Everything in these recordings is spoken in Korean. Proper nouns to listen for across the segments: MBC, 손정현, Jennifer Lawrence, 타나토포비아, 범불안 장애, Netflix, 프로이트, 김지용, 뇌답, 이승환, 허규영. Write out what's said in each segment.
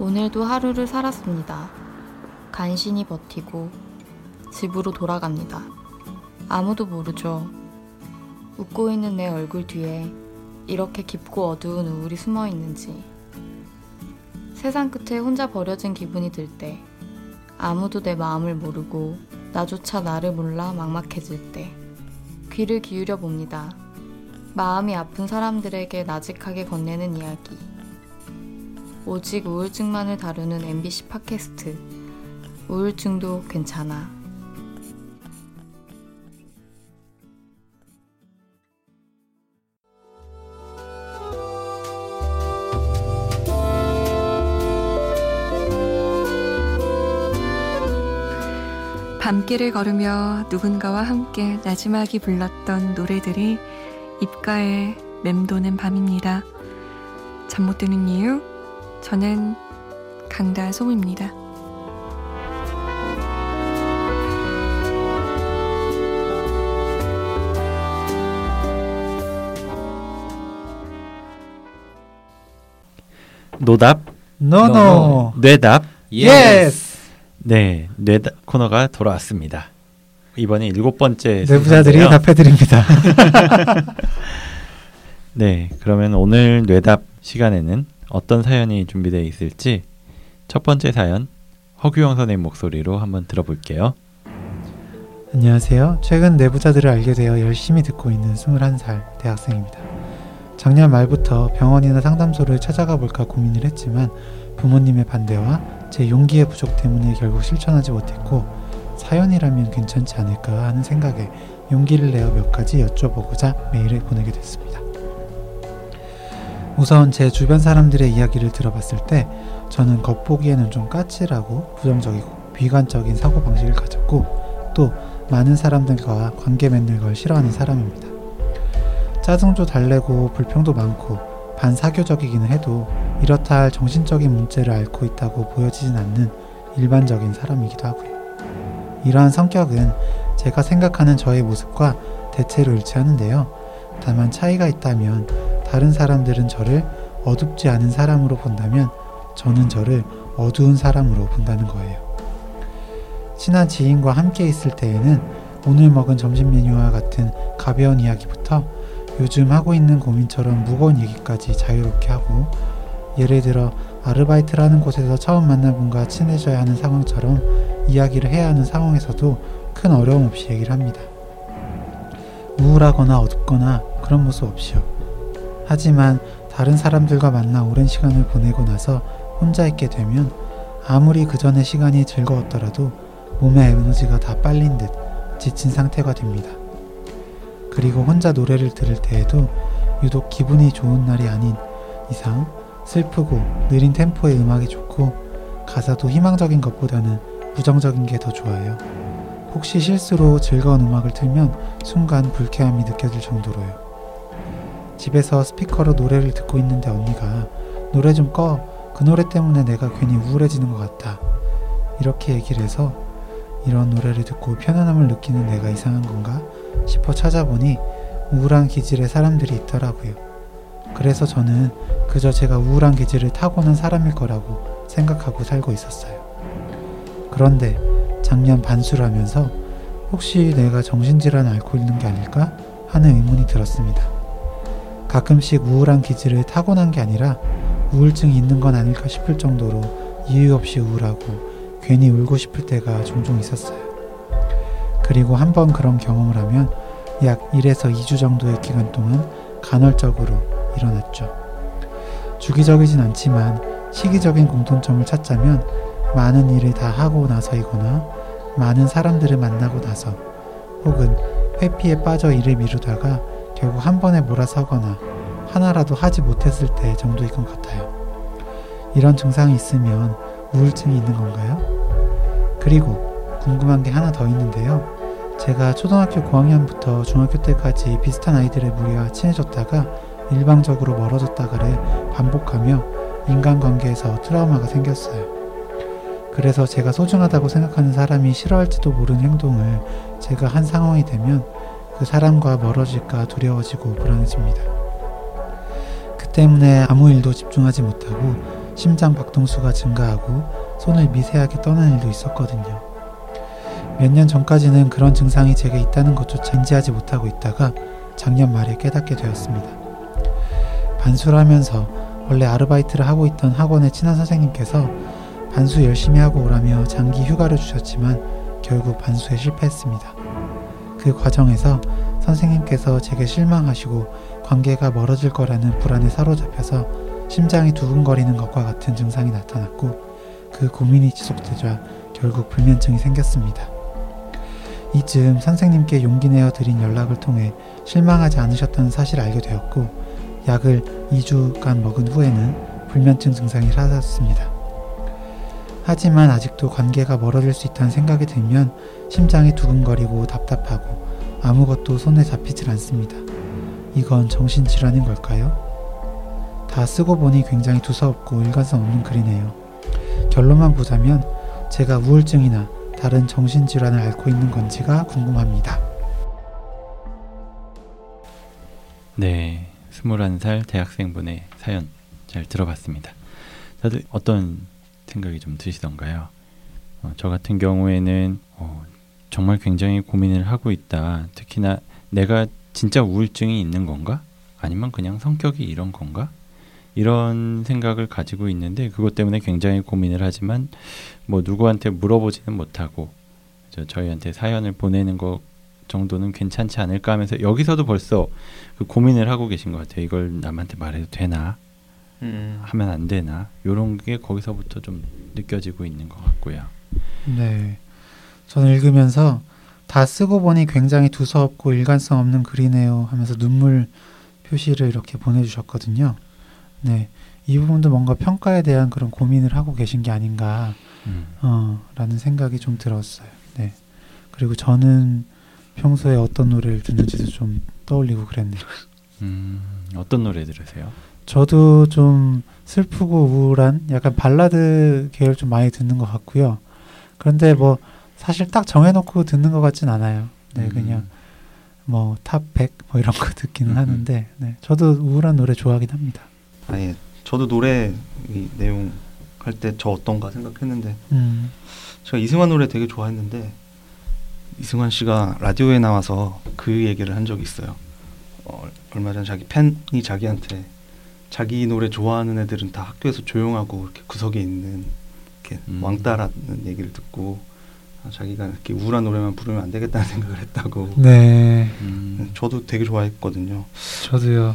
오늘도 하루를 살았습니다. 간신히 버티고 집으로 돌아갑니다. 아무도 모르죠. 웃고 있는 내 얼굴 뒤에 이렇게 깊고 어두운 우울이 숨어 있는지. 세상 끝에 혼자 버려진 기분이 들 때, 아무도 내 마음을 모르고 나조차 나를 몰라 막막해질 때 귀를 기울여 봅니다. 마음이 아픈 사람들에게 나직하게 건네는 이야기. 오직 우울증만을 다루는 MBC 팟캐스트. 우울증도 괜찮아. 밤길을 걸으며 누군가와 함께 나지막이 불렀던 노래들이 입가에 맴도는 밤입니다. 잠 못 드는 이유? 저는 강다솜입니다. 노답? 노노. 뇌답? 예스. 네, 뇌답 코너가 돌아왔습니다. 이번에 7번째 내부자들이 답해드립니다. 네, 그러면 오늘 뇌답 시간에는 어떤 사연이 준비되어 있을지 첫 번째 사연, 허규영 선생님 목소리로 한번 들어볼게요. 안녕하세요. 최근 내부자들을 알게 되어 열심히 듣고 있는 21살 대학생입니다. 작년 말부터 병원이나 상담소를 찾아가 볼까 고민을 했지만 부모님의 반대와 제 용기의 부족 때문에 결국 실천하지 못했고, 사연이라면 괜찮지 않을까 하는 생각에 용기를 내어 몇 가지 여쭤보고자 메일을 보내게 됐습니다. 우선 제 주변 사람들의 이야기를 들어봤을 때 저는 겉보기에는 좀 까칠하고 부정적이고 비관적인 사고방식을 가졌고, 또 많은 사람들과 관계 맺는 걸 싫어하는 사람입니다. 짜증도 달래고 불평도 많고 반사교적이기는 해도 이렇다 할 정신적인 문제를 앓고 있다고 보여지진 않는 일반적인 사람이기도 하고요. 이러한 성격은 제가 생각하는 저의 모습과 대체로 일치하는데요. 다만 차이가 있다면 다른 사람들은 저를 어둡지 않은 사람으로 본다면 저는 저를 어두운 사람으로 본다는 거예요. 친한 지인과 함께 있을 때에는 오늘 먹은 점심 메뉴와 같은 가벼운 이야기부터 요즘 하고 있는 고민처럼 무거운 얘기까지 자유롭게 하고, 예를 들어 아르바이트를 하는 곳에서 처음 만난 분과 친해져야 하는 상황처럼 이야기를 해야 하는 상황에서도 큰 어려움 없이 얘기를 합니다. 우울하거나 어둡거나 그런 모습 없이요. 하지만 다른 사람들과 만나 오랜 시간을 보내고 나서 혼자 있게 되면 아무리 그 전의 시간이 즐거웠더라도 몸의 에너지가 다 빨린 듯 지친 상태가 됩니다. 그리고 혼자 노래를 들을 때에도 유독 기분이 좋은 날이 아닌 이상 슬프고 느린 템포의 음악이 좋고, 가사도 희망적인 것보다는 부정적인 게 더 좋아요. 혹시 실수로 즐거운 음악을 틀면 순간 불쾌함이 느껴질 정도로요. 집에서 스피커로 노래를 듣고 있는데 언니가 노래 좀 꺼, 그 노래 때문에 내가 괜히 우울해지는 것 같다, 이렇게 얘기를 해서 이런 노래를 듣고 편안함을 느끼는 내가 이상한 건가 싶어 찾아보니 우울한 기질의 사람들이 있더라고요. 그래서 저는 그저 제가 우울한 기질을 타고난 사람일 거라고 생각하고 살고 있었어요. 그런데 작년 반수를 하면서 혹시 내가 정신질환을 앓고 있는 게 아닐까 하는 의문이 들었습니다. 가끔씩 우울한 기질을 타고난 게 아니라 우울증이 있는 건 아닐까 싶을 정도로 이유 없이 우울하고 괜히 울고 싶을 때가 종종 있었어요. 그리고 한번 그런 경험을 하면 약 1에서 2주 정도의 기간 동안 간헐적으로 일어났죠. 주기적이진 않지만 시기적인 공통점을 찾자면 많은 일을 다 하고 나서이거나 많은 사람들을 만나고 나서, 혹은 회피에 빠져 일을 미루다가 결국 한 번에 몰아서거나 하나라도 하지 못했을 때 정도일 것 같아요. 이런 증상이 있으면 우울증이 있는 건가요? 그리고 궁금한 게 하나 더 있는데요. 제가 초등학교 고학년부터 중학교 때까지 비슷한 아이들의 무리와 친해졌다가 일방적으로 멀어졌다가를 반복하며 인간관계에서 트라우마가 생겼어요. 그래서 제가 소중하다고 생각하는 사람이 싫어할지도 모르는 행동을 제가 한 상황이 되면 그 사람과 멀어질까 두려워지고 불안해집니다. 그 때문에 아무 일도 집중하지 못하고 심장 박동수가 증가하고 손을 미세하게 떠는 일도 있었거든요. 몇 년 전까지는 그런 증상이 제게 있다는 것조차 인지하지 못하고 있다가 작년 말에 깨닫게 되었습니다. 반수를 하면서 원래 아르바이트를 하고 있던 학원의 친한 선생님께서 반수 열심히 하고 오라며 장기 휴가를 주셨지만 결국 반수에 실패했습니다. 그 과정에서 선생님께서 제게 실망하시고 관계가 멀어질 거라는 불안에 사로잡혀서 심장이 두근거리는 것과 같은 증상이 나타났고 그 고민이 지속되자 결국 불면증이 생겼습니다. 이쯤 선생님께 용기 내어 드린 연락을 통해 실망하지 않으셨다는 사실을 알게 되었고 약을 2주간 먹은 후에는 불면증 증상이 사라졌습니다. 하지만 아직도 관계가 멀어질 수 있다는 생각이 들면 심장이 두근거리고 답답하고 아무것도 손에 잡히질 않습니다. 이건 정신질환인 걸까요? 다 쓰고 보니 굉장히 두서없고 일관성 없는 글이네요. 결론만 보자면 제가 우울증이나 다른 정신질환을 앓고 있는 건지가 궁금합니다. 네, 21살 대학생분의 사연 잘 들어봤습니다. 다들 어떤 생각이 좀 드시던가요? 저 같은 경우에는 정말 굉장히 고민을 하고 있다. 특히나 내가 진짜 우울증이 있는 건가? 아니면 그냥 성격이 이런 건가? 이런 생각을 가지고 있는데 그것 때문에 굉장히 고민을 하지만 누구한테 물어보지는 못하고 저희한테 사연을 보내는 것 정도는 괜찮지 않을까 하면서 여기서도 벌써 그 고민을 하고 계신 것 같아요. 이걸 남한테 말해도 되나? 하면 안 되나? 이런 게 거기서부터 좀 느껴지고 있는 것 같고요. 네. 저는 읽으면서 다 쓰고 보니 굉장히 두서없고 일관성 없는 글이네요 하면서 눈물 표시를 이렇게 보내주셨거든요. 네, 이 부분도 뭔가 평가에 대한 그런 고민을 하고 계신 게 아닌가 라는 생각이 좀 들었어요. 네, 그리고 저는 평소에 어떤 노래를 듣는지도 좀 떠올리고 그랬네요. 어떤 노래 들으세요? 저도 좀 슬프고 우울한 약간 발라드 계열 좀 많이 듣는 것 같고요. 그런데 사실 딱 정해놓고 듣는 것 같진 않아요. 네, 그냥 탑 100 이런 거 듣기는 하는데 네, 저도 우울한 노래 좋아하긴 합니다. 아니, 저도 노래 이 내용 할 때 저 어떤가 생각했는데 제가 이승환 노래 되게 좋아했는데 이승환 씨가 라디오에 나와서 그 얘기를 한 적이 있어요. 얼마 전 자기 팬이 자기한테 자기 노래 좋아하는 애들은 다 학교에서 조용하고 이렇게 구석에 있는 이렇게 왕따라는 얘기를 듣고 자기가 이렇게 우울한 노래만 부르면 안 되겠다는 생각을 했다고. 네. 저도 되게 좋아했거든요. 저도요.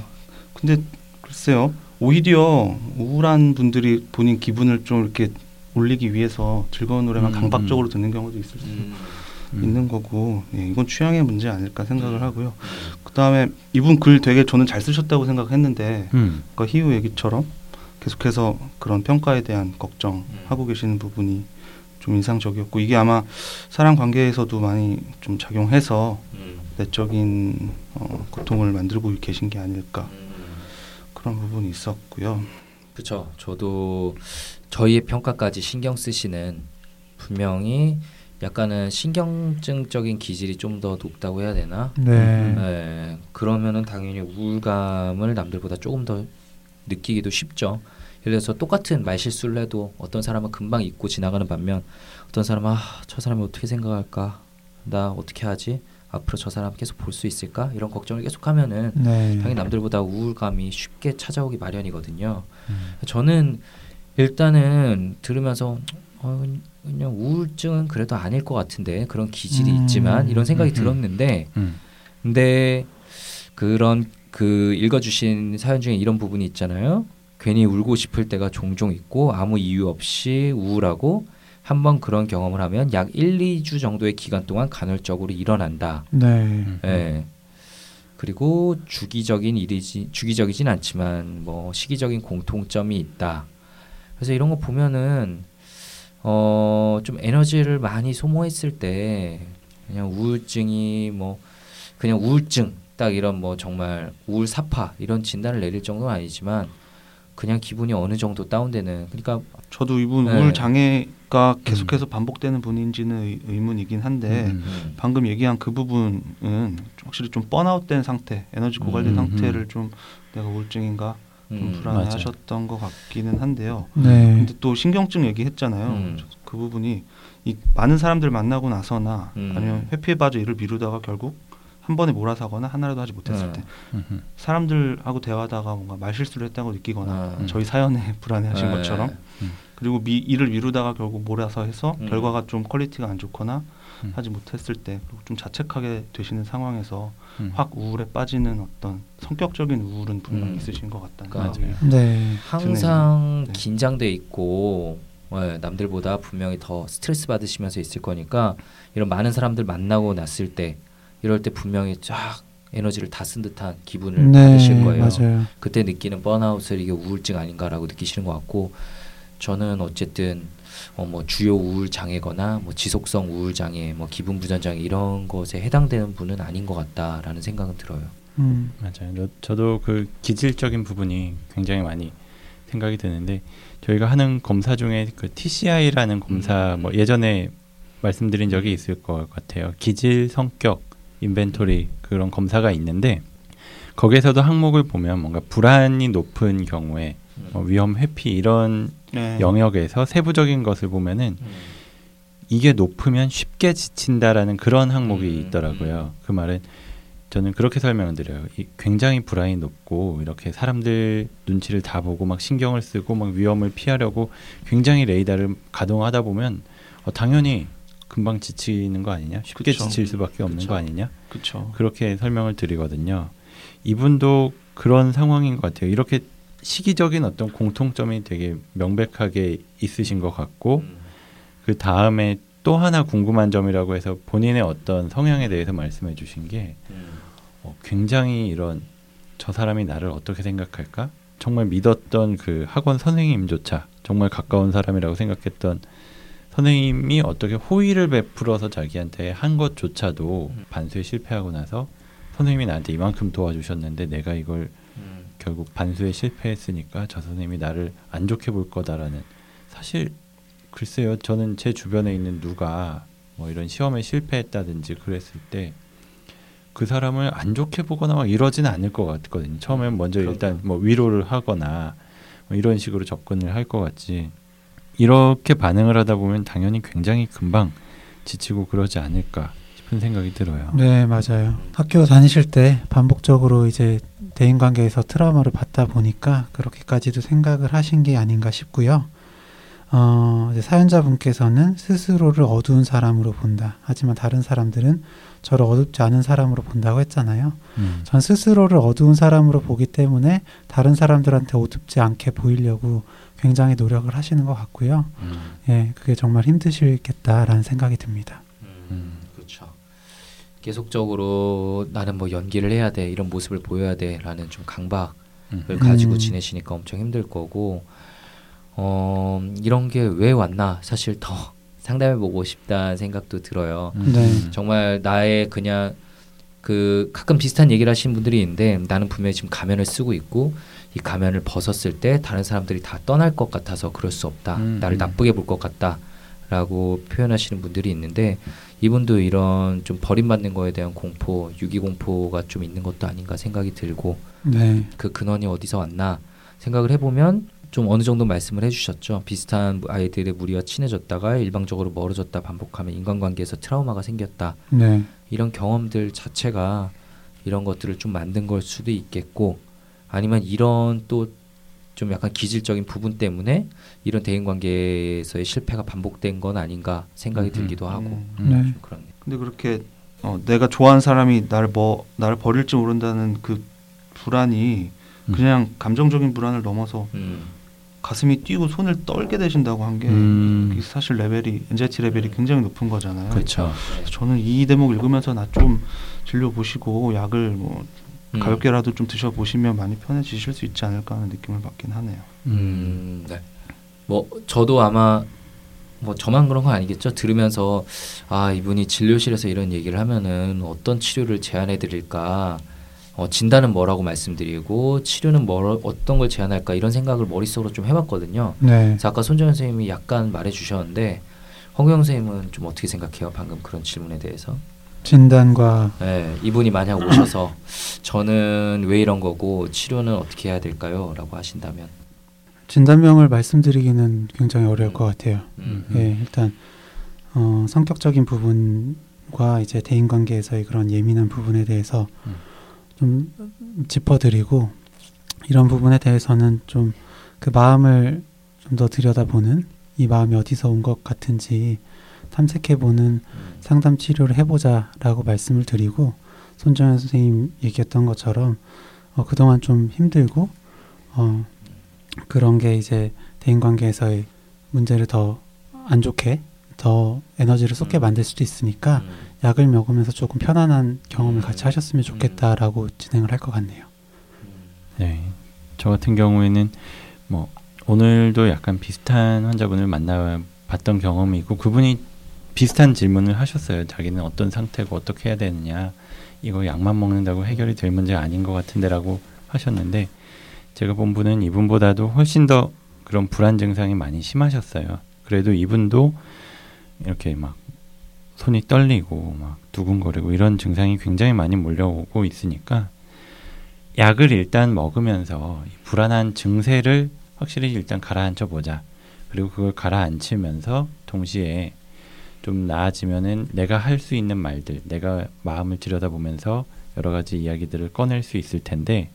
근데 글쎄요, 오히려 우울한 분들이 본인 기분을 좀 이렇게 올리기 위해서 즐거운 노래만 강박적으로 듣는 경우도 있을 수 있는 거고, 예, 이건 취향의 문제 아닐까 생각을 하고요. 그 다음에 이분 글 되게 저는 잘 쓰셨다고 생각했는데, 아까 희우 얘기처럼 계속해서 그런 평가에 대한 걱정하고 계시는 부분이 좀 인상적이었고 이게 아마 사랑 관계에서도 많이 좀 작용해서 내적인 고통을 만들고 계신 게 아닐까 그런 부분이 있었고요. 그렇죠. 저도 저희의 평가까지 신경 쓰시는 분명히 약간은 신경증적인 기질이 좀 더 높다고 해야 되나? 네. 네. 그러면은 당연히 우울감을 남들보다 조금 더 느끼기도 쉽죠. 예를 들어서 똑같은 말실수를 해도 어떤 사람은 금방 잊고 지나가는 반면 어떤 사람은 저 사람이 어떻게 생각할까? 나 어떻게 하지? 앞으로 저 사람 계속 볼 수 있을까? 이런 걱정을 계속하면은 네. 당연히 남들보다 우울감이 쉽게 찾아오기 마련이거든요. 저는 일단은 들으면서 그냥 우울증은 그래도 아닐 것 같은데 그런 기질이 있지만 이런 생각이 들었는데 근데 그런 그 읽어주신 사연 중에 이런 부분이 있잖아요. 괜히 울고 싶을 때가 종종 있고 아무 이유 없이 우울하고 한번 그런 경험을 하면 약 1-2주 정도의 기간 동안 간헐적으로 일어난다. 네. 네. 그리고 주기적이진 않지만 시기적인 공통점이 있다. 그래서 이런 거 보면은 좀 에너지를 많이 소모했을 때 그냥 우울증이 그냥 우울증 딱 이런 정말 우울사파 이런 진단을 내릴 정도는 아니지만 그냥 기분이 어느 정도 다운되는. 그러니까 저도 이분 네. 우울 장애가 계속해서 반복되는 분인지는 의문이긴 한데 방금 얘기한 그 부분은 확실히 좀 번아웃된 상태, 에너지 고갈된 상태를 좀 내가 우울증인가 불안해하셨던 것 같기는 한데요. 네. 근데 또 신경증 얘기했잖아요. 그 부분이 이 많은 사람들 만나고 나서나 아니면 회피에 빠져 일을 미루다가 결국 한 번에 몰아서 하거나 하나라도 하지 못했을 때 사람들하고 대화하다가 뭔가 말실수를 했다고 느끼거나 저희 사연에 불안해하신 것처럼 그리고 일을 미루다가 결국 몰아서 해서 결과가 좀 퀄리티가 안 좋거나 하지 못했을 때 좀 자책하게 되시는 상황에서 확 우울에 빠지는 어떤 성격적인 우울은 분명히 있으신 것 같다는 생각이 드네요. 항상 네. 긴장돼 있고 네, 남들보다 분명히 더 스트레스 받으시면서 있을 거니까 이런 많은 사람들 만나고 났을 때 이럴 때 분명히 쫙 에너지를 다 쓴 듯한 기분을 네, 받으실 거예요. 맞아요. 그때 느끼는 번아웃을 이게 우울증 아닌가라고 느끼시는 것 같고 저는 어쨌든 뭐 주요 우울장애거나 뭐 지속성 우울장애, 뭐 기분 부전장애 이런 것에 해당되는 분은 아닌 것 같다라는 생각은 들어요. 맞아요. 저도 그 기질적인 부분이 굉장히 많이 생각이 드는데 저희가 하는 검사 중에 그 TCI라는 검사 뭐 예전에 말씀드린 적이 있을 것 같아요. 기질, 성격, 인벤토리 그런 검사가 있는데 거기에서도 항목을 보면 뭔가 불안이 높은 경우에 위험 회피 이런 네. 영역에서 세부적인 것을 보면은 이게 높으면 쉽게 지친다라는 그런 항목이 있더라고요. 그 말은 저는 그렇게 설명을 드려요. 굉장히 불안이 높고 이렇게 사람들 눈치를 다 보고 막 신경을 쓰고 막 위험을 피하려고 굉장히 레이더를 가동하다 보면 당연히 금방 지치는 거 아니냐? 쉽게 그쵸. 지칠 수밖에 없는 그쵸. 거 아니냐? 그쵸. 그렇게 설명을 드리거든요. 이분도 그런 상황인 것 같아요. 이렇게 시기적인 어떤 공통점이 되게 명백하게 있으신 것 같고 그 다음에 또 하나 궁금한 점이라고 해서 본인의 어떤 성향에 대해서 말씀해 주신 게 굉장히 이런 저 사람이 나를 어떻게 생각할까? 정말 믿었던 그 학원 선생님조차 정말 가까운 사람이라고 생각했던 선생님이 어떻게 호의를 베풀어서 자기한테 한 것조차도 반수에 실패하고 나서 선생님이 나한테 이만큼 도와주셨는데 내가 이걸 결국 반수에 실패했으니까 저 선생님이 나를 안 좋게 볼 거다라는 사실 글쎄요 저는 제 주변에 있는 누가 뭐 이런 시험에 실패했다든지 그랬을 때 그 사람을 안 좋게 보거나 막 이러지는 않을 것 같거든요. 처음엔 먼저 일단 뭐 위로를 하거나 뭐 이런 식으로 접근을 할 것 같지 이렇게 반응을 하다 보면 당연히 굉장히 금방 지치고 그러지 않을까 싶은 생각이 들어요. 네, 맞아요. 학교 다니실 때 반복적으로 이제 대인관계에서 트라우마를 받다 보니까 그렇게까지도 생각을 하신 게 아닌가 싶고요. 이제 사연자분께서는 스스로를 어두운 사람으로 본다. 하지만 다른 사람들은 저를 어둡지 않은 사람으로 본다고 했잖아요. 전 스스로를 어두운 사람으로 보기 때문에 다른 사람들한테 어둡지 않게 보이려고 굉장히 노력을 하시는 것 같고요. 예, 그게 정말 힘드시겠다라는 생각이 듭니다. 그렇죠. 계속적으로 나는 뭐 연기를 해야 돼, 이런 모습을 보여야 돼라는 좀 강박을 가지고 지내시니까 엄청 힘들 거고 이런 게 왜 왔나 사실 더 상담해보고 싶다는 생각도 들어요. 네. 정말 나의 그냥 그 가끔 비슷한 얘기를 하시는 분들이 있는데 나는 분명히 지금 가면을 쓰고 있고 이 가면을 벗었을 때 다른 사람들이 다 떠날 것 같아서 그럴 수 없다. 나를 나쁘게 볼 것 같다라고 표현하시는 분들이 있는데 이분도 이런 좀 버림받는 거에 대한 공포, 유기공포가 좀 있는 것도 아닌가 생각이 들고 네. 그 근원이 어디서 왔나 생각을 해보면 좀 어느 정도 말씀을 해주셨죠. 비슷한 아이들의 무리와 친해졌다가 일방적으로 멀어졌다 반복하면 인간관계에서 트라우마가 생겼다. 네. 이런 경험들 자체가 이런 것들을 좀 만든 걸 수도 있겠고 아니면 이런 또 좀 약간 기질적인 부분 때문에 이런 대인관계에서의 실패가 반복된 건 아닌가 생각이 들기도 하고 네. 그런. 근데 그렇게 내가 좋아하는 사람이 나를 버릴지 모른다는 그 불안이 그냥 감정적인 불안을 넘어서 가슴이 뛰고 손을 떨게 되신다고 한 게 사실 레벨이 NJT 레벨이 굉장히 높은 거잖아요. 그렇죠. 저는 이 대목 읽으면서 나 좀 진료 보시고 약을 뭐 가볍게라도 좀 드셔보시면 많이 편해지실 수 있지 않을까 하는 느낌을 받긴 하네요. 네. 뭐 저도 아마 뭐 저만 그런 건 아니겠죠. 들으면서 아 이분이 진료실에서 이런 얘기를 하면은 어떤 치료를 제안해드릴까, 진단은 뭐라고 말씀드리고 치료는 어떤 걸 제안할까 이런 생각을 머릿속으로 좀 해봤거든요. 네. 그래서 아까 손정현 선생님이 약간 말해주셨는데 허규영 선생님은 좀 어떻게 생각해요? 방금 그런 질문에 대해서. 진단과 네, 이분이 만약 오셔서 저는 왜 이런 거고 치료는 어떻게 해야 될까요? 라고 하신다면 진단명을 말씀드리기는 굉장히 어려울 것 같아요. 네, 일단 성격적인 부분과 이제 대인관계에서의 그런 예민한 부분에 대해서 좀 짚어드리고 이런 부분에 대해서는 좀 그 마음을 좀 더 들여다보는 이 마음이 어디서 온 것 같은지 탐색해보는 상담 치료를 해보자라고 말씀을 드리고 손정현 선생님 얘기했던 것처럼 그동안 좀 힘들고 그런 게 이제 대인관계에서의 문제를 더 안 좋게 더 에너지를 쏟게 만들 수도 있으니까 약을 먹으면서 조금 편안한 경험을 같이 하셨으면 좋겠다라고 진행을 할 것 같네요. 네, 저 같은 경우에는 뭐 오늘도 약간 비슷한 환자분을 만나봤던 경험이 있고 그분이 비슷한 질문을 하셨어요. 자기는 어떤 상태고 어떻게 해야 되느냐, 이거 약만 먹는다고 해결이 될 문제 아닌 것 같은데 라고 하셨는데 제가 본 분은 이분보다도 훨씬 더 그런 불안 증상이 많이 심하셨어요. 그래도 이분도 이렇게 막 손이 떨리고 막 두근거리고 이런 증상이 굉장히 많이 몰려오고 있으니까 약을 일단 먹으면서 불안한 증세를 확실히 일단 가라앉혀 보자. 그리고 그걸 가라앉히면서 동시에 좀 나아지면은 내가 할 수 있는 말들, 내가 마음을 들여다보면서 여러 가지 이야기들을 꺼낼 수 있을 텐데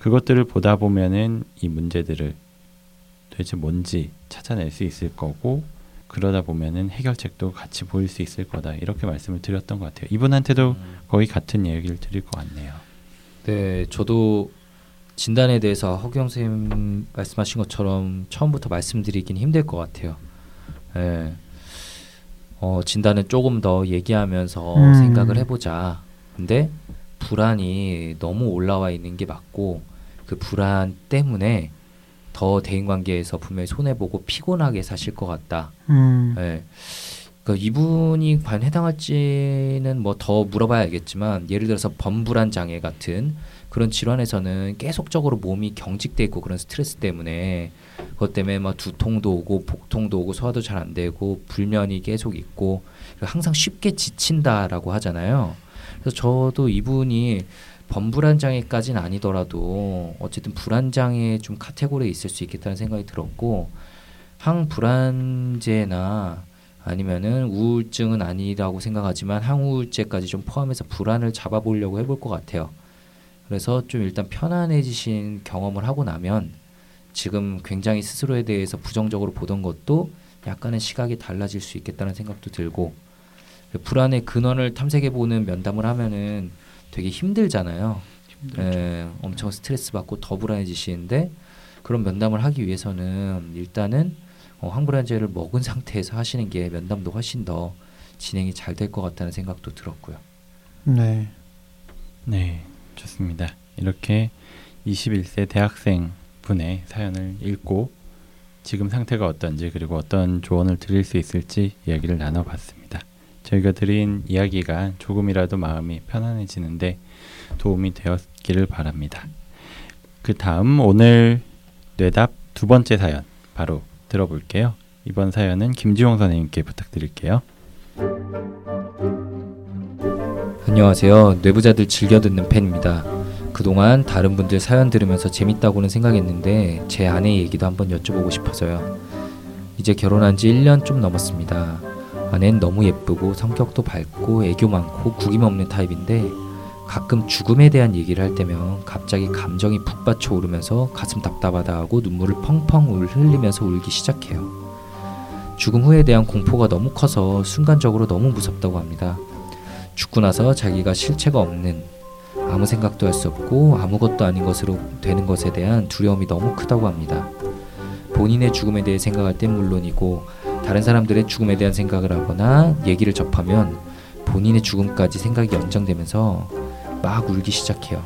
그것들을 보다 보면은 이 문제들을 도대체 뭔지 찾아낼 수 있을 거고 그러다 보면은 해결책도 같이 보일 수 있을 거다. 이렇게 말씀을 드렸던 것 같아요. 이분한테도 거의 같은 얘기를 드릴 것 같네요. 네, 저도 진단에 대해서 허규영 선생님 말씀하신 것처럼 처음부터 말씀드리긴 힘들 것 같아요. 네. 진단은 조금 더 얘기하면서 생각을 해보자. 근데 불안이 너무 올라와 있는 게 맞고 그 불안 때문에 더 대인관계에서 분명히 손해보고 피곤하게 사실 것 같다. 네. 그러니까 이분이 과연 해당할지는 뭐 더 물어봐야 알겠지만 예를 들어서 범불안 장애 같은 그런 질환에서는 계속적으로 몸이 경직돼 있고 그런 스트레스 때문에 그것 때문에 막 두통도 오고 복통도 오고 소화도 잘 안 되고 불면이 계속 있고 항상 쉽게 지친다라고 하잖아요. 그래서 저도 이분이 범불안 장애까지는 아니더라도 어쨌든 불안 장애 좀 카테고리에 있을 수 있겠다는 생각이 들었고 항불안제나 아니면은 우울증은 아니라고 생각하지만 항우울제까지 좀 포함해서 불안을 잡아보려고 해볼 것 같아요. 그래서 좀 일단 편안해지신 경험을 하고 나면 지금 굉장히 스스로에 대해서 부정적으로 보던 것도 약간의 시각이 달라질 수 있겠다는 생각도 들고 불안의 근원을 탐색해보는 면담을 하면은 되게 힘들잖아요. 예, 엄청 스트레스 받고 더 불안해지시는데 그런 면담을 하기 위해서는 일단은 항불안제를 먹은 상태에서 하시는 게 면담도 훨씬 더 진행이 잘 될 것 같다는 생각도 들었고요. 네. 네. 좋습니다. 이렇게 21세 대학생 분의 사연을 읽고 지금 상태가 어떤지 그리고 어떤 조언을 드릴 수 있을지 이야기를 나눠봤습니다. 저희가 드린 이야기가 조금이라도 마음이 편안해지는데 도움이 되었기를 바랍니다. 그 다음 오늘 뇌답 두 번째 사연 바로 들어볼게요. 이번 사연은 김지용 선생님께 부탁드릴게요. 안녕하세요. 뇌부자들 즐겨 듣는 팬입니다. 그동안 다른 분들 사연 들으면서 재밌다고는 생각했는데 제 아내 얘기도 한번 여쭤보고 싶어서요. 이제 결혼한 지 1년 좀 넘었습니다. 아내는 너무 예쁘고 성격도 밝고 애교 많고 구김없는 타입인데 가끔 죽음에 대한 얘기를 할 때면 갑자기 감정이 북받쳐 오르면서 가슴 답답하다 하고 눈물을 펑펑 흘리면서 울기 시작해요. 죽음 후에 대한 공포가 너무 커서 순간적으로 너무 무섭다고 합니다. 죽고 나서 자기가 실체가 없는 아무 생각도 할 수 없고 아무것도 아닌 것으로 되는 것에 대한 두려움이 너무 크다고 합니다. 본인의 죽음에 대해 생각할 땐 물론이고 다른 사람들의 죽음에 대한 생각을 하거나 얘기를 접하면 본인의 죽음까지 생각이 연장되면서 막 울기 시작해요.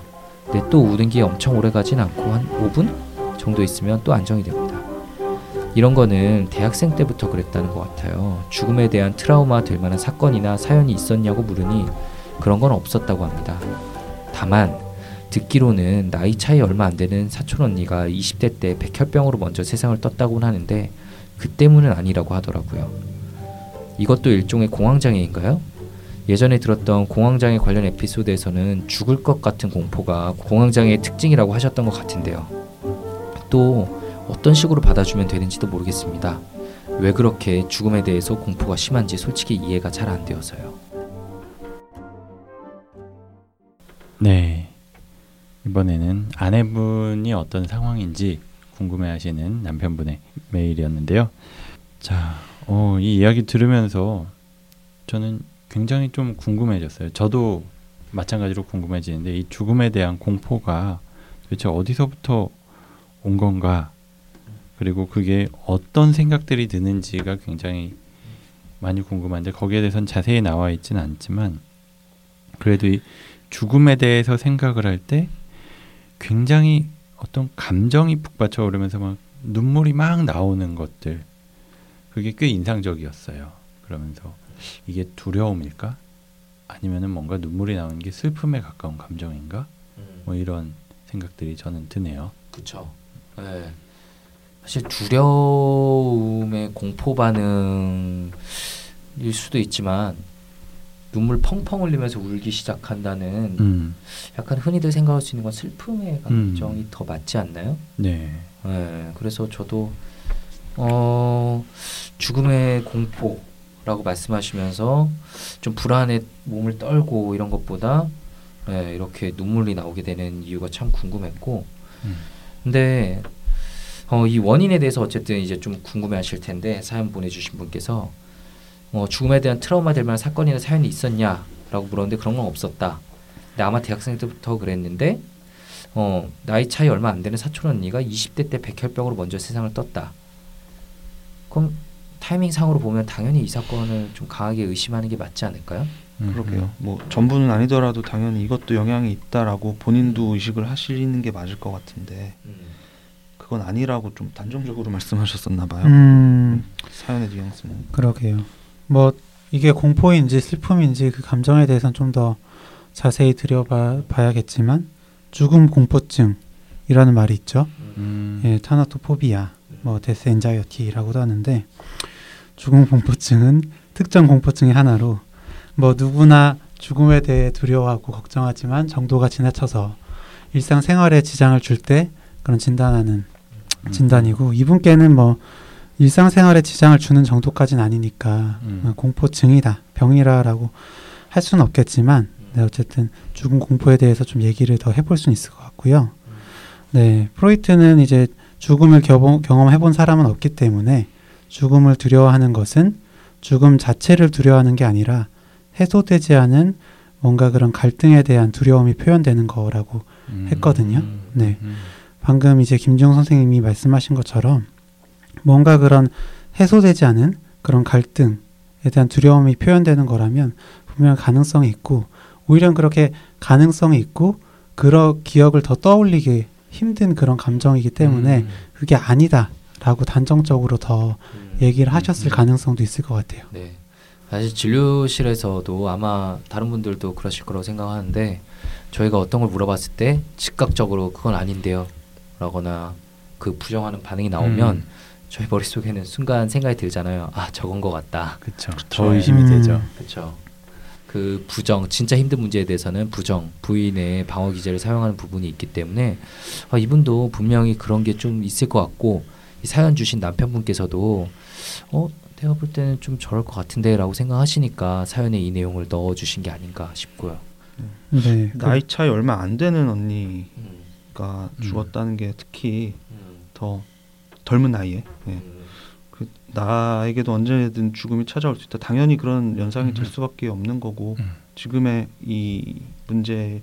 근데 또 우는 게 엄청 오래 가진 않고 한 5분 정도 있으면 또 안정이 됩니다. 이런 거는 대학생 때부터 그랬다는 것 같아요. 죽음에 대한 트라우마 될 만한 사건이나 사연이 있었냐고 물으니 그런 건 없었다고 합니다. 다만 듣기로는 나이 차이 얼마 안 되는 사촌 언니가 20대 때 백혈병으로 먼저 세상을 떴다고는 하는데 그 때문은 아니라고 하더라고요. 이것도 일종의 공황장애인가요? 예전에 들었던 공황장애 관련 에피소드에서는 죽을 것 같은 공포가 공황장애의 특징이라고 하셨던 것 같은데요. 또 어떤 식으로 받아주면 되는지도 모르겠습니다. 왜 그렇게 죽음에 대해서 공포가 심한지 솔직히 이해가 잘 안 되어서요. 네, 이번에는 아내분이 어떤 상황인지 궁금해하시는 남편분의 메일이었는데요. 자, 이 이야기 들으면서 저는 굉장히 좀 궁금해졌어요. 저도 마찬가지로 궁금해지는데 이 죽음에 대한 공포가 도대체 어디서부터 온 건가, 그리고 그게 어떤 생각들이 드는지가 굉장히 많이 궁금한데 거기에 대해서는 자세히 나와 있지는 않지만 그래도 이 죽음에 대해서 생각을 할 때 굉장히 어떤 감정이 북받쳐 오르면서 막 눈물이 막 나오는 것들, 그게 꽤 인상적이었어요. 그러면서 이게 두려움일까? 아니면은 뭔가 눈물이 나오는 게 슬픔에 가까운 감정인가? 뭐 이런 생각들이 저는 드네요. 그렇죠. 네. 사실 두려움의 공포 반응일 수도 있지만 눈물 펑펑 흘리면서 울기 시작한다는 약간 흔히들 생각할 수 있는 건 슬픔의 감정이 더 맞지 않나요? 네. 네. 그래서 저도 죽음의 공포라고 말씀하시면서 좀 불안에 몸을 떨고 이런 것보다 네, 이렇게 눈물이 나오게 되는 이유가 참 궁금했고 근데 이 원인에 대해서 어쨌든 이제 좀 궁금해하실 텐데 사연 보내주신 분께서 죽음에 대한 트라우마 될 만한 사건이나 사연이 있었냐라고 물었는데 그런 건 없었다. 근데 아마 대학생 때부터 그랬는데 나이 차이 얼마 안 되는 사촌 언니가 20대 때 백혈병으로 먼저 세상을 떴다. 그럼 타이밍상으로 보면 당연히 이 사건을 좀 강하게 의심하는 게 맞지 않을까요? 그러게요. 뭐 전부는 아니더라도 당연히 이것도 영향이 있다라고 본인도 의식을 하시는 게 맞을 것 같은데 그건 아니라고 좀 단정적으로 말씀하셨었나 봐요. 사연의 뉘앙스는. 그러게요. 뭐 이게 공포인지 슬픔인지 그 감정에 대해서는 좀 더 자세히 들여봐야겠지만 죽음 공포증이라는 말이 있죠. 예, 타나토포비아, 뭐 데스 엔자이어티라고도 하는데 죽음 공포증은 특정 공포증의 하나로 뭐 누구나 죽음에 대해 두려워하고 걱정하지만 정도가 지나쳐서 일상생활에 지장을 줄 때 그런 진단하는 진단이고 이분께는 뭐 일상생활에 지장을 주는 정도까지는 아니니까 공포증이다, 병이라라고 할 수는 없겠지만 네, 어쨌든 죽음 공포에 대해서 좀 얘기를 더 해볼 수는 있을 것 같고요. 네, 프로이트는 이제 죽음을 경험해본 사람은 없기 때문에 죽음을 두려워하는 것은 죽음 자체를 두려워하는 게 아니라 해소되지 않은 뭔가 그런 갈등에 대한 두려움이 표현되는 거라고 했거든요. 네, 방금 이제 김지용 선생님이 말씀하신 것처럼 뭔가 그런 해소되지 않은 그런 갈등에 대한 두려움이 표현되는 거라면 분명 가능성이 있고 오히려 그렇게 가능성이 있고 그런 기억을 더 떠올리기 힘든 그런 감정이기 때문에 그게 아니다라고 단정적으로 더 얘기를 하셨을 가능성도 있을 것 같아요. 네. 사실 진료실에서도 아마 다른 분들도 그러실 거라고 생각하는데 저희가 어떤 걸 물어봤을 때 즉각적으로 그건 아닌데요 라거나 그 부정하는 반응이 나오면 저희 머릿속에는 순간 생각이 들잖아요. 아, 저건 것 같다. 그쵸. 더 의심이 되죠. 그쵸. 그 부정, 진짜 힘든 문제에 대해서는 부정, 부인의 방어 기제를 사용하는 부분이 있기 때문에 아, 이분도 분명히 그런 게 좀 있을 것 같고 이 사연 주신 남편분께서도 내가 볼 때는 좀 저럴 것 같은데 라고 생각하시니까 사연에 이 내용을 넣어주신 게 아닌가 싶고요. 네. 나이 차이 얼마 안 되는 언니가 죽었다는 게 특히 더 젊은 나이에 네. 나에게도 언제든 죽음이 찾아올 수 있다. 당연히 그런 연상이 될 수밖에 없는 거고 지금의 이 문제에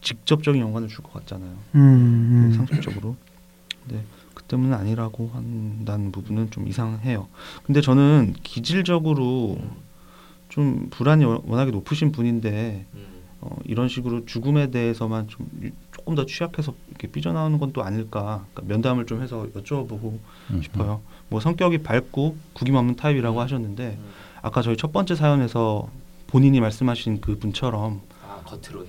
직접적인 연관을 줄 것 같잖아요. 네, 상식적으로. 네. 때문은 아니라고 한다는 부분은 좀 이상해요. 근데 저는 기질적으로 좀 불안이 워낙에 높으신 분인데 이런 식으로 죽음에 대해서만 좀 조금 더 취약해서 이렇게 삐져나오는 건 또 아닐까. 그러니까 면담을 좀 해서 여쭤보고 싶어요. 뭐 성격이 밝고 구김 없는 타입이라고 하셨는데 아까 저희 첫 번째 사연에서 본인이 말씀하신 그 분처럼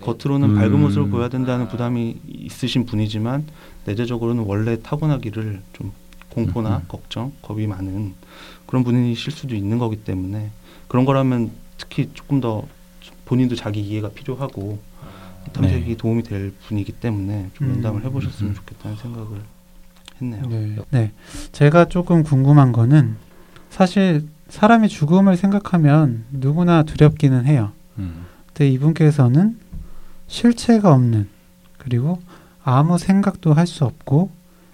겉으로는 밝은 모습을 보여야 된다는 부담이 있으신 분이지만 내재적으로는 원래 타고나기를 좀 공포나 걱정, 겁이 많은 그런 분이실 수도 있는 거기 때문에 그런 거라면 특히 조금 더 본인도 자기 이해가 필요하고 탐색이 네. 도움이 될 분이기 때문에 좀 면담을 해보셨으면 좋겠다는 생각을 했네요. 네. 네, 제가 조금 궁금한 거는 사실 사람이 죽음을 생각하면 누구나 두렵기는 해요. 근데 이분께서는 실체가 없는, 그리고 아무 생각도 할 수 없고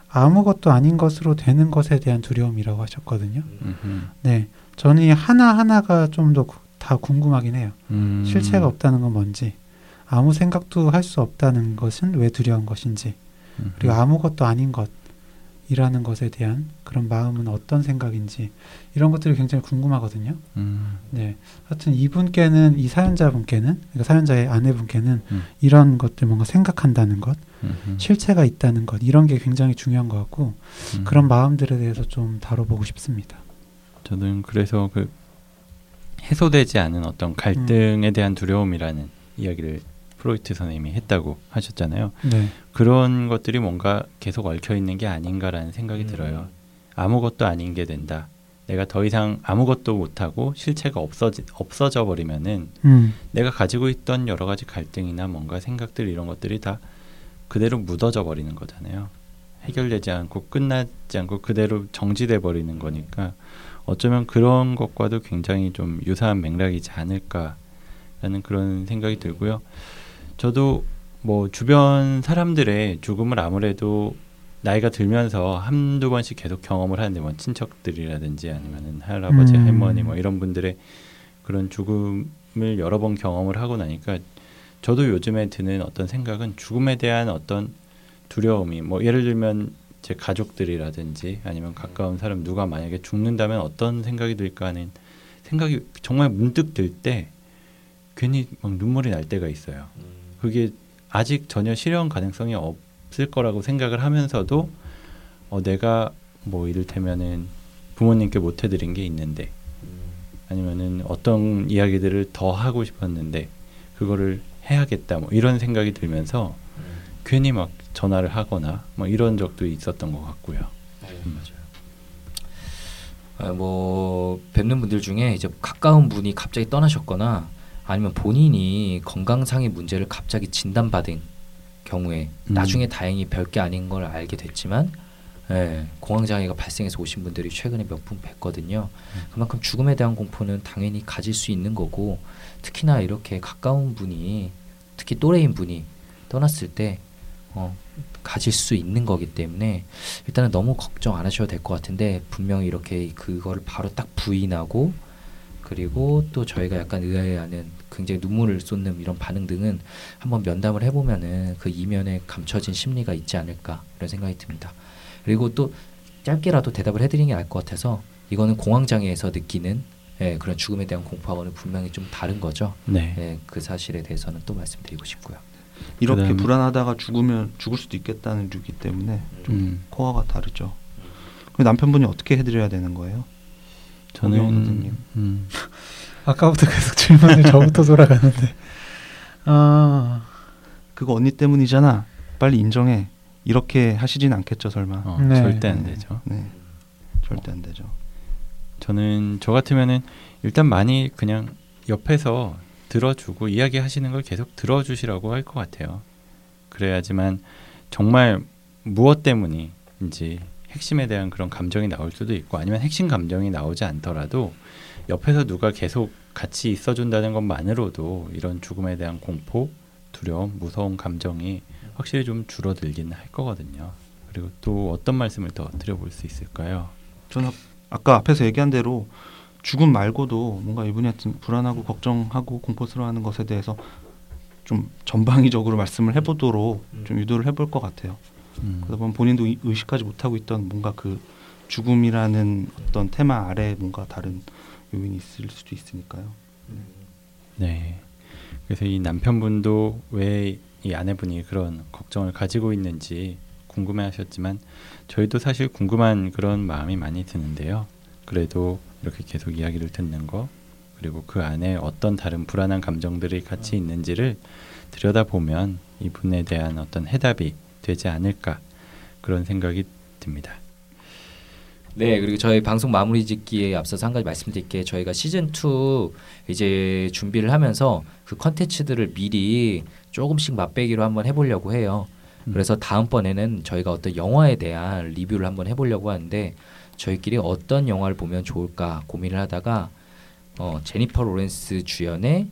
아무것도 아닌 것으로 되는 것에 대한 두려움이라고 하셨거든요. 네, 저는 이 하나하나가 좀 더 다 궁금하긴 해요. 실체가 없다는 건 뭔지, 아무 생각도 할 수 없다는 것은 왜 두려운 것인지, 그리고 아무것도 아닌 것이라는 것에 대한 그런 마음은 어떤 생각인지, 이런 것들이 굉장히 궁금하거든요. 네, 하여튼 이분께는, 이 사연자분께는, 그러니까 사연자의 아내분께는 이런 것들, 뭔가 생각한다는 것, 실체가 있다는 것, 이런 게 굉장히 중요한 것 같고 그런 마음들에 대해서 좀 다뤄보고 싶습니다. 저는 그래서 그 해소되지 않은 어떤 갈등에 대한 두려움이라는 이야기를 프로이트 선생님이 했다고 하셨잖아요. 네. 그런 것들이 뭔가 계속 얽혀있는 게 아닌가라는 생각이 들어요. 아무것도 아닌 게 된다. 내가 더 이상 아무것도 못하고 실체가 없어져 버리면은 내가 가지고 있던 여러 가지 갈등이나 뭔가 생각들, 이런 것들이 다 그대로 묻어져 버리는 거잖아요. 해결되지 않고 끝나지 않고 그대로 정지돼 버리는 거니까 어쩌면 그런 것과도 굉장히 좀 유사한 맥락이지 않을까라는 그런 생각이 들고요. 저도 뭐 주변 사람들의 죽음을 아무래도 나이가 들면서 한두 번씩 계속 경험을 하는데, 뭐 친척들이라든지 아니면은 할아버지, 할머니 뭐 이런 분들의 그런 죽음을 여러 번 경험을 하고 나니까 저도 요즘에 드는 어떤 생각은 죽음에 대한 어떤 두려움이, 뭐 예를 들면 제 가족들이라든지 아니면 가까운 사람 누가 만약에 죽는다면 어떤 생각이 들까 하는 생각이 정말 문득 들 때 괜히 막 눈물이 날 때가 있어요. 그게 아직 전혀 실현 가능성이 없을 거라고 생각을 하면서도 내가 뭐 이를테면은 부모님께 못 해드린 게 있는데, 아니면은 어떤 이야기들을 더 하고 싶었는데 그거를 해야겠다, 뭐 이런 생각이 들면서 괜히 막 전화를 하거나 뭐 이런 적도 있었던 것 같고요. 맞아요. 뭐 뵙는 분들 중에 이제 가까운 분이 갑자기 떠나셨거나 아니면 본인이 건강상의 문제를 갑자기 진단받은 경우에 나중에 다행히 별게 아닌 걸 알게 됐지만 공황장애가 발생해서 오신 분들이 최근에 몇 분 뵀거든요. 그만큼 죽음에 대한 공포는 당연히 가질 수 있는 거고, 특히나 이렇게 가까운 분이, 특히 또래인 분이 떠났을 때 가질 수 있는 거기 때문에 일단은 너무 걱정 안 하셔도 될 것 같은데, 분명히 이렇게 그거를 바로 딱 부인하고, 그리고 또 저희가 약간 의아해하는 굉장히 눈물을 쏟는 이런 반응 등은 한번 면담을 해보면은 그 이면에 감춰진 심리가 있지 않을까 이런 생각이 듭니다. 그리고 또 짧게라도 대답을 해드리는 게 나을 것 같아서, 이거는 공황장애에서 느끼는 그런 죽음에 대한 공포하고는 분명히 좀 다른 거죠. 네. 그 사실에 대해서는 또 말씀드리고 싶고요. 이렇게 그다음에 불안하다가 죽으면 죽을 수도 있겠다는 주기 때문에 좀 코어가 다르죠. 그럼 남편분이 어떻게 해드려야 되는 거예요? 저는 아까부터 계속 질문이 저부터 돌아가는데 그거 언니 때문이잖아, 빨리 인정해, 이렇게 하시진 않겠죠 설마? 네. 절대 안 되죠. 네. 절대 안 되죠. 저는 저 같으면은 일단 많이 그냥 옆에서 들어주고 이야기하시는 걸 계속 들어주시라고 할 것 같아요. 그래야지만 정말 무엇 때문인지 핵심에 대한 그런 감정이 나올 수도 있고, 아니면 핵심 감정이 나오지 않더라도 옆에서 누가 계속 같이 있어준다는 것만으로도 이런 죽음에 대한 공포, 두려움, 무서운 감정이 확실히 좀 줄어들긴 할 거거든요. 그리고 또 어떤 말씀을 더 드려볼 수 있을까요? 저는 아까 앞에서 얘기한 대로 죽음 말고도 뭔가 이분이 하여튼 불안하고 걱정하고 공포스러워하는 것에 대해서 좀 전방위적으로 말씀을 해보도록 좀 유도를 해볼 것 같아요. 그러다 보면 본인도 의식하지 못하고 있던 뭔가 그 죽음이라는 어떤 테마 아래 뭔가 다른 요인이 있을 수도 있으니까요. 네. 그래서 이 남편분도 왜 이 아내분이 그런 걱정을 가지고 있는지 궁금해하셨지만 저희도 사실 궁금한 그런 마음이 많이 드는데요. 그래도 이렇게 계속 이야기를 듣는 거, 그리고 그 안에 어떤 다른 불안한 감정들이 같이 있는지를 들여다보면 이분에 대한 어떤 해답이 되지 않을까, 그런 생각이 듭니다. 네, 그리고 저희 방송 마무리 짓기에 앞서서 한 가지 말씀드릴 게, 저희가 시즌2 이제 준비를 하면서 그 컨텐츠들을 미리 조금씩 맛배기로 한번 해보려고 해요. 그래서 다음번에는 저희가 어떤 영화에 대한 리뷰를 한번 해보려고 하는데, 저희끼리 어떤 영화를 보면 좋을까 고민을 하다가 제니퍼 로렌스 주연의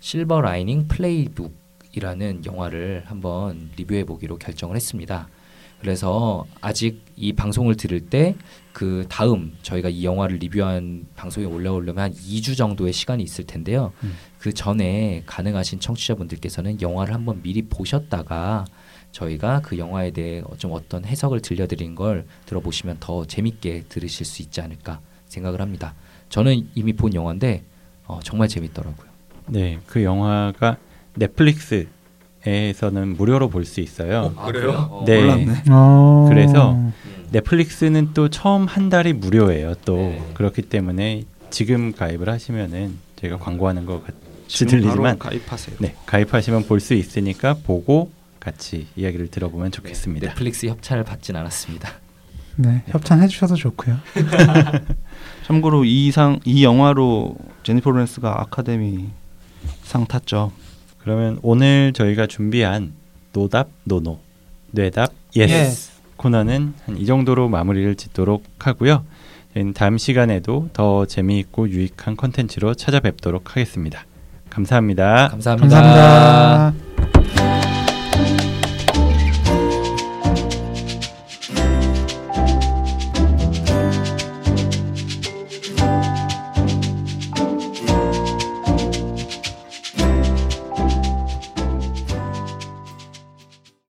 실버 라이닝 플레이북이라는 영화를 한번 리뷰해보기로 결정을 했습니다. 그래서 아직 이 방송을 들을 때 그 다음 저희가 이 영화를 리뷰한 방송에 올라오려면 한 2주 정도의 시간이 있을 텐데요. 그 전에 가능하신 청취자분들께서는 영화를 한번 미리 보셨다가 저희가 그 영화에 대해 좀 어떤 해석을 들려드린 걸 들어보시면 더 재밌게 들으실 수 있지 않을까 생각을 합니다. 저는 이미 본 영화인데 정말 재밌더라고요. 네, 그 영화가 넷플릭스 에서는 무료로 볼 수 있어요. 그래요? 네. 몰랐네. 그래서 넷플릭스는 또 처음 한 달이 무료예요. 또 네. 그렇기 때문에 지금 가입을 하시면은 저희가 광고하는 것 같이 들리지만 가입하세요. 네, 가입하시면 볼 수 있으니까 보고 같이 이야기를 들어보면 좋겠습니다. 네, 넷플릭스 협찬을 받진 않았습니다. 네, 협찬해 주셔도 좋고요. 참고로 이 영화로 제니퍼 로렌스가 아카데미 상 탔죠. 그러면 오늘 저희가 준비한 노답, 노노, 뇌답, 예스 코너는 한 이 정도로 마무리를 짓도록 하고요. 저희는 다음 시간에도 더 재미있고 유익한 컨텐츠로 찾아뵙도록 하겠습니다. 감사합니다. 감사합니다. 감사합니다.